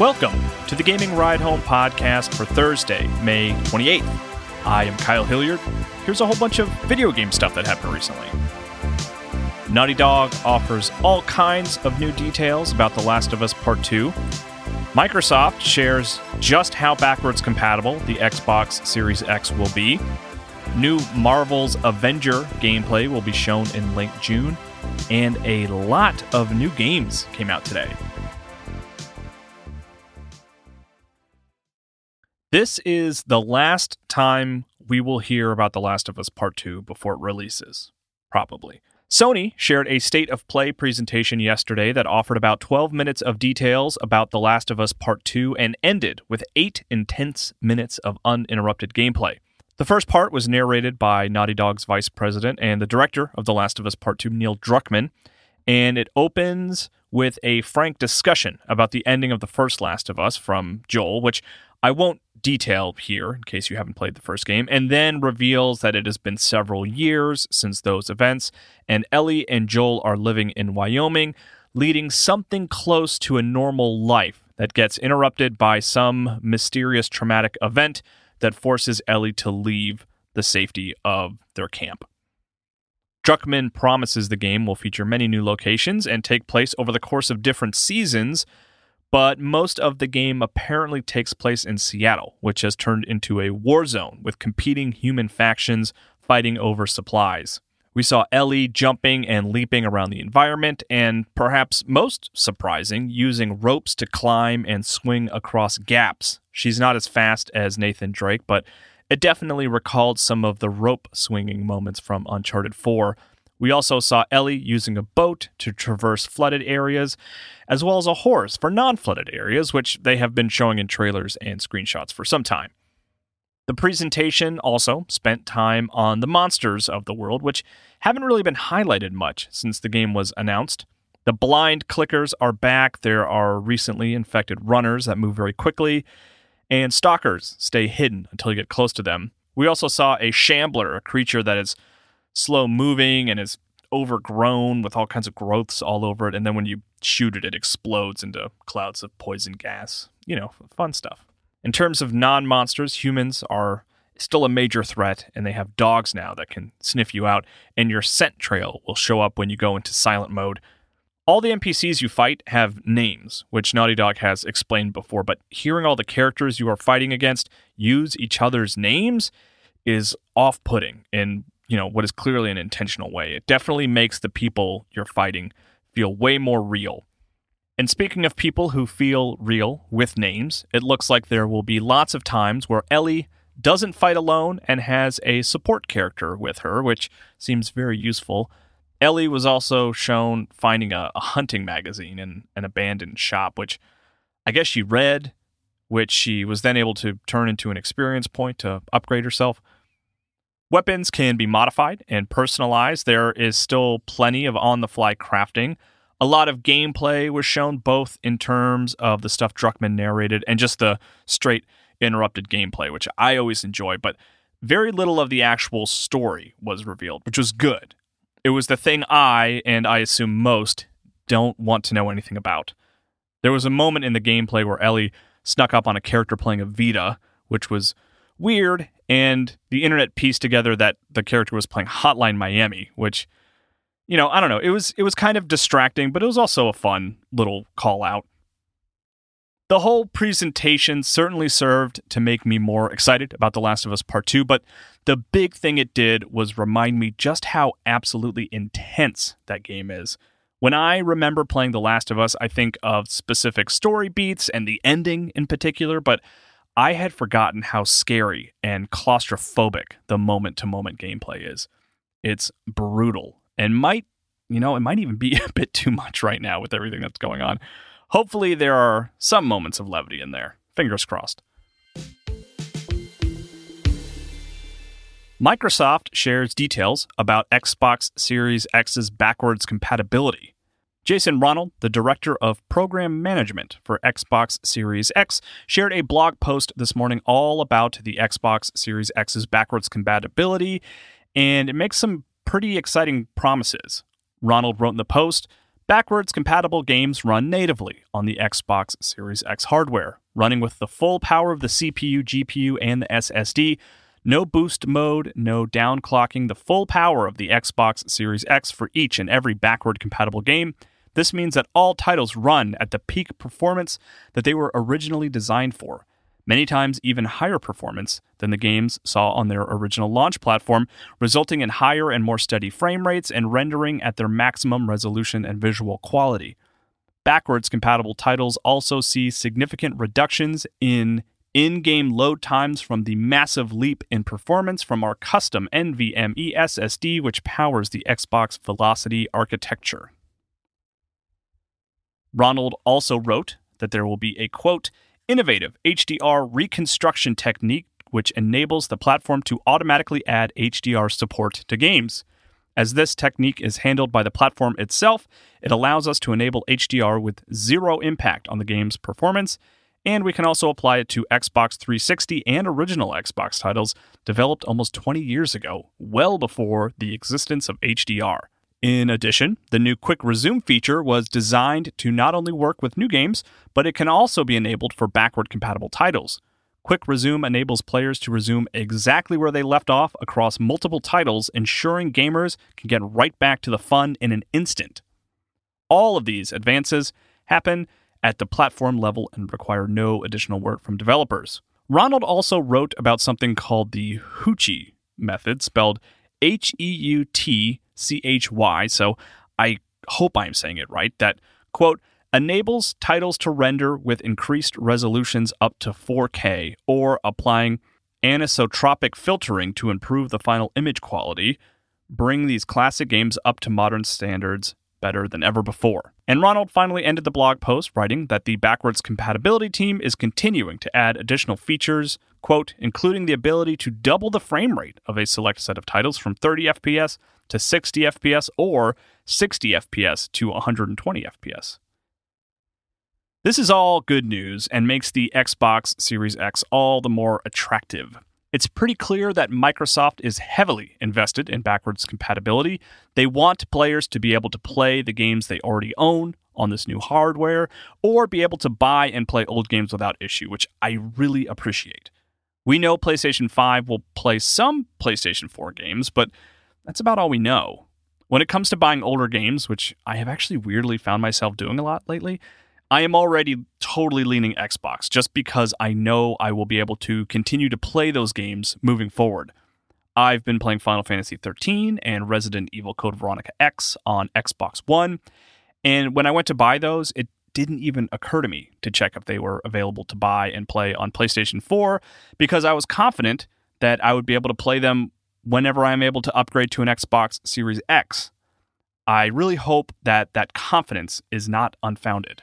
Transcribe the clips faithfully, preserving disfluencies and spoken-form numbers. Welcome to the Gaming Ride Home podcast for Thursday, May twenty-eighth. I am Kyle Hilliard. Here's a whole bunch of video game stuff that happened recently. Naughty Dog offers all kinds of new details about The Last of Us Part two. Microsoft shares just how backwards compatible the Xbox Series X will be. New Marvel's Avenger gameplay will be shown in late June. And a lot of new games came out today. This is the last time we will hear about The Last of Us Part two before it releases, probably. Sony shared a State of Play presentation yesterday that offered about twelve minutes of details about The Last of Us Part two and ended with eight intense minutes of uninterrupted gameplay. The first part was narrated by Naughty Dog's vice president and the director of The Last of Us Part two, Neil Druckmann, and it opens with a frank discussion about the ending of the first Last of Us from Joel, which I won't detail here in case you haven't played the first game, and then reveals that it has been several years since those events, and Ellie and Joel are living in Wyoming, leading something close to a normal life that gets interrupted by some mysterious traumatic event that forces Ellie to leave the safety of their camp. Druckmann promises the game will feature many new locations and take place over the course of different seasons, but most of the game apparently takes place in Seattle, which has turned into a war zone with competing human factions fighting over supplies. We saw Ellie jumping and leaping around the environment, and perhaps most surprising, using ropes to climb and swing across gaps. She's not as fast as Nathan Drake, but it definitely recalled some of the rope swinging moments from Uncharted four. We also saw Ellie using a boat to traverse flooded areas, as well as a horse for non-flooded areas, which they have been showing in trailers and screenshots for some time. The presentation also spent time on the monsters of the world, which haven't really been highlighted much since the game was announced. The blind clickers are back. There are recently infected runners that move very quickly, and stalkers stay hidden until you get close to them. We also saw a shambler, a creature that is slow moving and is overgrown with all kinds of growths all over it. And then when you shoot it, it explodes into clouds of poison gas. You know, fun stuff. In terms of non-monsters, humans are still a major threat, and they have dogs now that can sniff you out, and your scent trail will show up when you go into silent mode. All the N P Cs you fight have names, which Naughty Dog has explained before, but hearing all the characters you are fighting against use each other's names is off-putting and, you know, what is clearly an intentional way. It definitely makes the people you're fighting feel way more real. And speaking of people who feel real with names, it looks like there will be lots of times where Ellie doesn't fight alone and has a support character with her, which seems very useful. Ellie was also shown finding a, a hunting magazine in an abandoned shop, which I guess she read, which she was then able to turn into an experience point to upgrade herself. Weapons can be modified and personalized. There is still plenty of on-the-fly crafting. A lot of gameplay was shown, both in terms of the stuff Druckmann narrated and just the straight interrupted gameplay, which I always enjoy, but very little of the actual story was revealed, which was good. It was the thing I, and I assume most, don't want to know anything about. There was a moment in the gameplay where Ellie snuck up on a character playing a Vita, which was weird, and the internet pieced together that the character was playing Hotline Miami, which, you know, I don't know. It was it was kind of distracting, but it was also a fun little call out. The whole presentation certainly served to make me more excited about The Last of Us Part two, but the big thing it did was remind me just how absolutely intense that game is. When I remember playing The Last of Us, I think of specific story beats and the ending in particular, but I had forgotten how scary and claustrophobic the moment-to-moment gameplay is. It's brutal and might you know, it might even be a bit too much right now with everything that's going on. Hopefully there are some moments of levity in there. Fingers crossed. Microsoft shares details about Xbox Series X's backwards compatibility. Jason Ronald, the director of program management for Xbox Series X, shared a blog post this morning all about the Xbox Series X's backwards compatibility, and it makes some pretty exciting promises. Ronald wrote in the post, "Backwards compatible games run natively on the Xbox Series X hardware, running with the full power of the C P U, G P U, and the S S D. No boost mode, no downclocking, the full power of the Xbox Series X for each and every backward compatible game. This means that all titles run at the peak performance that they were originally designed for, many times even higher performance than the games saw on their original launch platform, resulting in higher and more steady frame rates and rendering at their maximum resolution and visual quality. Backwards compatible titles also see significant reductions in in-game load times from the massive leap in performance from our custom NVMe S S D, which powers the Xbox Velocity architecture." Ronald also wrote that there will be a, quote, "innovative H D R reconstruction technique which enables the platform to automatically add H D R support to games. As this technique is handled by the platform itself, it allows us to enable H D R with zero impact on the game's performance, and we can also apply it to Xbox three sixty and original Xbox titles developed almost twenty years ago, well before the existence of H D R. In addition, the new Quick Resume feature was designed to not only work with new games, but it can also be enabled for backward-compatible titles. Quick Resume enables players to resume exactly where they left off across multiple titles, ensuring gamers can get right back to the fun in an instant. All of these advances happen at the platform level and require no additional work from developers." Ronald also wrote about something called the Hoochie method, spelled H E U T C H Y, so I hope I'm saying it right, that, quote, "enables titles to render with increased resolutions up to four K, or applying anisotropic filtering to improve the final image quality, bring these classic games up to modern standards better than ever before." And Ronald finally ended the blog post writing that the backwards compatibility team is continuing to add additional features, quote, "including the ability to double the frame rate of a select set of titles from thirty F P S to sixty F P S or sixty F P S to one hundred twenty F P S. This is all good news and makes the Xbox Series X all the more attractive. It's pretty clear that Microsoft is heavily invested in backwards compatibility. They want players to be able to play the games they already own on this new hardware, or be able to buy and play old games without issue, which I really appreciate. We know PlayStation five will play some PlayStation four games, but that's about all we know. When it comes to buying older games, which I have actually weirdly found myself doing a lot lately, I am already totally leaning Xbox just because I know I will be able to continue to play those games moving forward. I've been playing Final Fantasy thirteen and Resident Evil Code Veronica X on Xbox One, and when I went to buy those, it didn't even occur to me to check if they were available to buy and play on PlayStation four because I was confident that I would be able to play them whenever I'm able to upgrade to an Xbox Series X. I really hope that that confidence is not unfounded.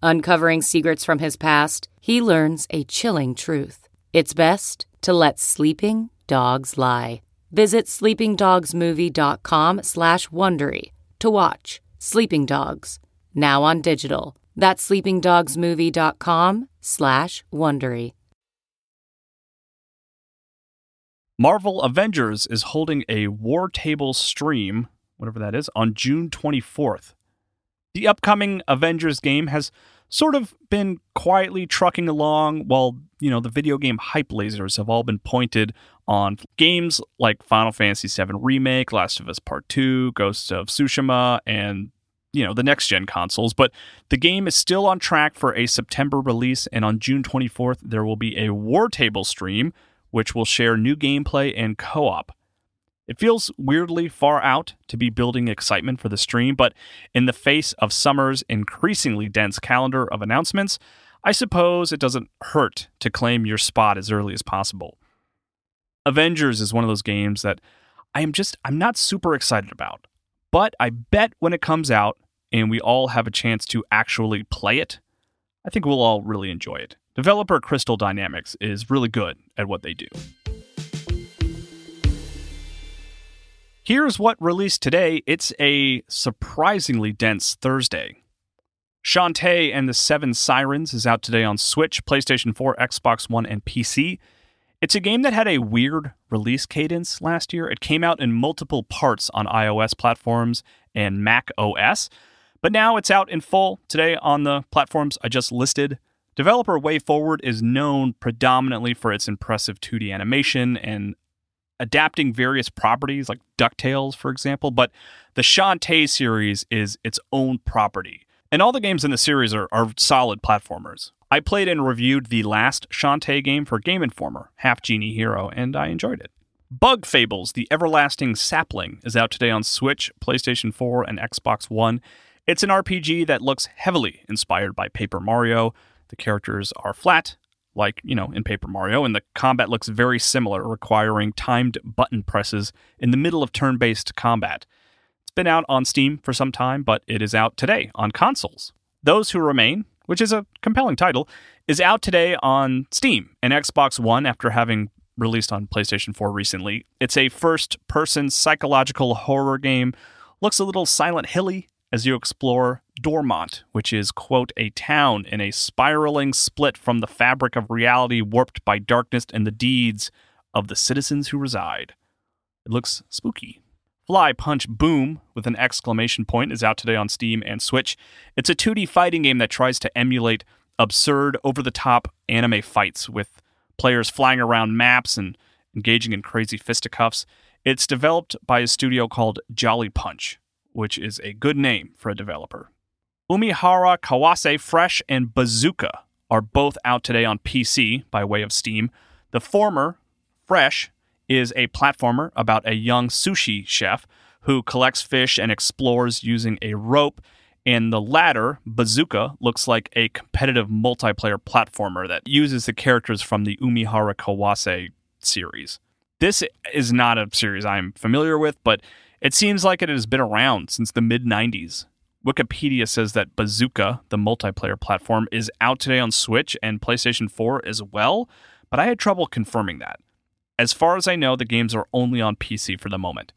Uncovering secrets from his past, he learns a chilling truth. It's best to let sleeping dogs lie. Visit sleepingdogsmovie.com slash Wondery to watch Sleeping Dogs, now on digital. That's sleepingdogsmovie.com slash Wondery. Marvel Avengers is holding a War Table stream, whatever that is, on June twenty-fourth. The upcoming Avengers game has sort of been quietly trucking along while, you know, the video game hype lasers have all been pointed on games like Final Fantasy seven Remake, Last of Us Part two, Ghosts of Tsushima, and, you know, the next-gen consoles. But the game is still on track for a September release, and on June twenty-fourth, there will be a War Table stream, which will share new gameplay and co-op. It feels weirdly far out to be building excitement for the stream, but in the face of summer's increasingly dense calendar of announcements, I suppose it doesn't hurt to claim your spot as early as possible. Avengers is one of those games that I am just, I'm not super excited about, but I bet when it comes out and we all have a chance to actually play it, I think we'll all really enjoy it. Developer Crystal Dynamics is really good at what they do. Here's what released today. It's a surprisingly dense Thursday. Shantae and the Seven Sirens is out today on Switch, PlayStation four, Xbox One, and P C. It's a game that had a weird release cadence last year. It came out in multiple parts on iOS platforms and Mac O S, but now it's out in full today on the platforms I just listed. Developer WayForward is known predominantly for its impressive two D animation and adapting various properties like DuckTales, for example, but the Shantae series is its own property. And all the games in the series are, are solid platformers. I played and reviewed the last Shantae game for Game Informer, Half-Genie Hero, and I enjoyed it. Bug Fables, The Everlasting Sapling, is out today on Switch, PlayStation four, and Xbox One. It's an R P G that looks heavily inspired by Paper Mario. The characters are flat, like, you know, in Paper Mario, and the combat looks very similar, requiring timed button presses in the middle of turn-based combat. It's been out on Steam for some time, but it is out today on consoles. Those Who Remain, which is a compelling title, is out today on Steam and Xbox One after having released on PlayStation four recently. It's a first-person psychological horror game. Looks a little Silent Hill-y as you explore Dormont, which is, quote, a town in a spiraling split from the fabric of reality warped by darkness and the deeds of the citizens who reside. It looks spooky. Fly Punch Boom, with an exclamation point, is out today on Steam and Switch. It's a two D fighting game that tries to emulate absurd, over-the-top anime fights with players flying around maps and engaging in crazy fisticuffs. It's developed by a studio called Jolly Punch, which is a good name for a developer. Umihara Kawase Fresh and Bazooka are both out today on P C by way of Steam. The former, Fresh, is a platformer about a young sushi chef who collects fish and explores using a rope, and the latter, Bazooka, looks like a competitive multiplayer platformer that uses the characters from the Umihara Kawase series. This is not a series I'm familiar with, but it seems like it has been around since the mid nineties. Wikipedia says that Bazooka, the multiplayer platform, is out today on Switch and PlayStation four as well, but I had trouble confirming that. As far as I know, the games are only on P C for the moment.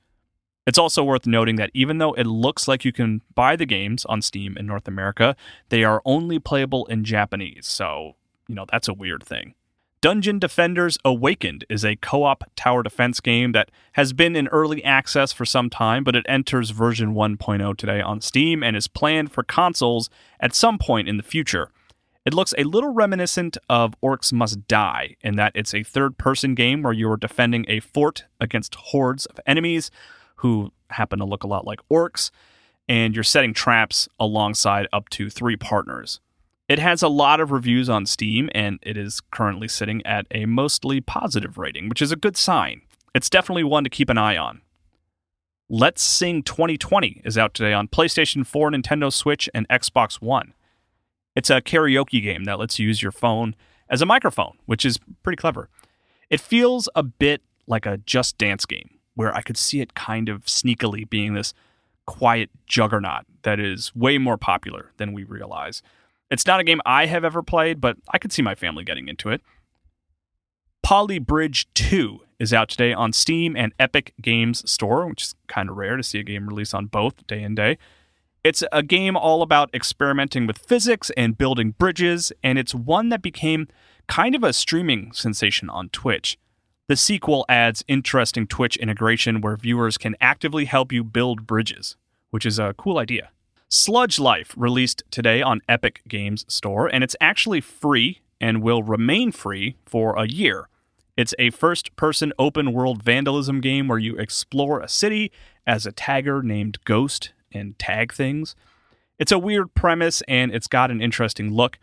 It's also worth noting that even though it looks like you can buy the games on Steam in North America, they are only playable in Japanese, so, you know, that's a weird thing. Dungeon Defenders Awakened is a co-op tower defense game that has been in early access for some time, but it enters version one point oh today on Steam and is planned for consoles at some point in the future. It looks a little reminiscent of Orcs Must Die in that it's a third-person game where you are defending a fort against hordes of enemies who happen to look a lot like orcs, and you're setting traps alongside up to three partners. It has a lot of reviews on Steam, and it is currently sitting at a mostly positive rating, which is a good sign. It's definitely one to keep an eye on. Let's Sing twenty twenty is out today on PlayStation four, Nintendo Switch, and Xbox One. It's a karaoke game that lets you use your phone as a microphone, which is pretty clever. It feels a bit like a Just Dance game, where I could see it kind of sneakily being this quiet juggernaut that is way more popular than we realize. It's not a game I have ever played, but I could see my family getting into it. Polybridge two is out today on Steam and Epic Games Store, which is kind of rare to see a game released on both day and day. It's a game all about experimenting with physics and building bridges, and it's one that became kind of a streaming sensation on Twitch. The sequel adds interesting Twitch integration where viewers can actively help you build bridges, which is a cool idea. Sludge Life released today on Epic Games Store, and it's actually free and will remain free for a year. It's a first-person open-world vandalism game where you explore a city as a tagger named Ghost and tag things. It's a weird premise, and it's got an interesting look.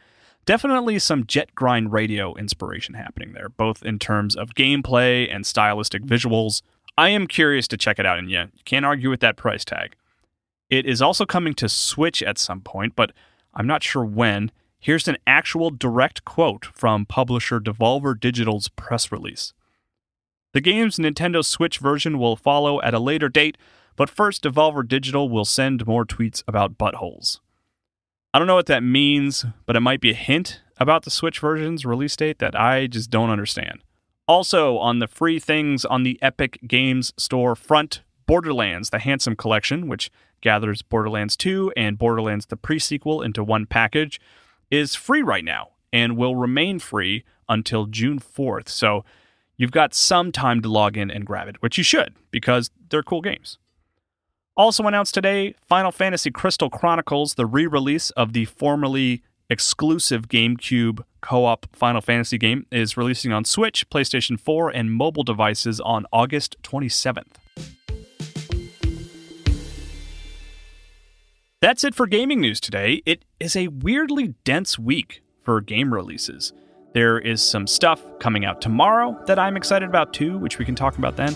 Definitely some Jet Grind Radio inspiration happening there, both in terms of gameplay and stylistic visuals. I am curious to check it out, and yeah, you can't argue with that price tag. It is also coming to Switch at some point, but I'm not sure when. Here's an actual direct quote from publisher Devolver Digital's press release. The game's Nintendo Switch version will follow at a later date, but first, Devolver Digital will send more tweets about buttholes. I don't know what that means, but it might be a hint about the Switch version's release date that I just don't understand. Also, on the free things on the Epic Games Store front, Borderlands, the Handsome Collection, which gathers Borderlands two and Borderlands the pre-sequel into one package, is free right now and will remain free until June fourth. So you've got some time to log in and grab it, which you should, because they're cool games. Also announced today, Final Fantasy Crystal Chronicles, the re-release of the formerly exclusive GameCube co-op Final Fantasy game, is releasing on Switch, PlayStation four, and mobile devices on August twenty-seventh. That's it for gaming news today. It is a weirdly dense week for game releases. There is some stuff coming out tomorrow that I'm excited about too, which we can talk about then.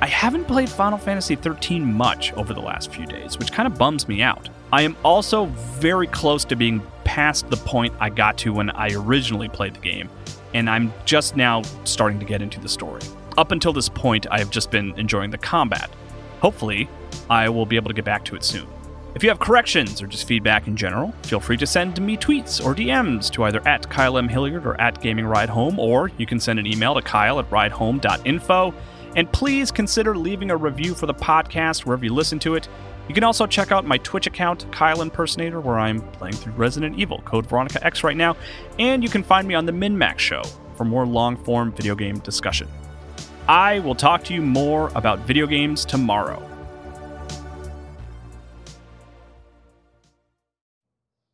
I haven't played Final Fantasy thirteen much over the last few days, which kind of bums me out. I am also very close to being past the point I got to when I originally played the game, and I'm just now starting to get into the story. Up until this point, I have just been enjoying the combat. Hopefully, I will be able to get back to it soon. If you have corrections or just feedback in general, feel free to send me tweets or D Ms to either at Kyle M. Hilliard or at Gaming Ride Home, or you can send an email to Kyle at ridehome dot info. And please consider leaving a review for the podcast wherever you listen to it. You can also check out my Twitch account, Kyle Impersonator, where I'm playing through Resident Evil Code Veronica X right now. And you can find me on the MinMax Show for more long-form video game discussion. I will talk to you more about video games tomorrow.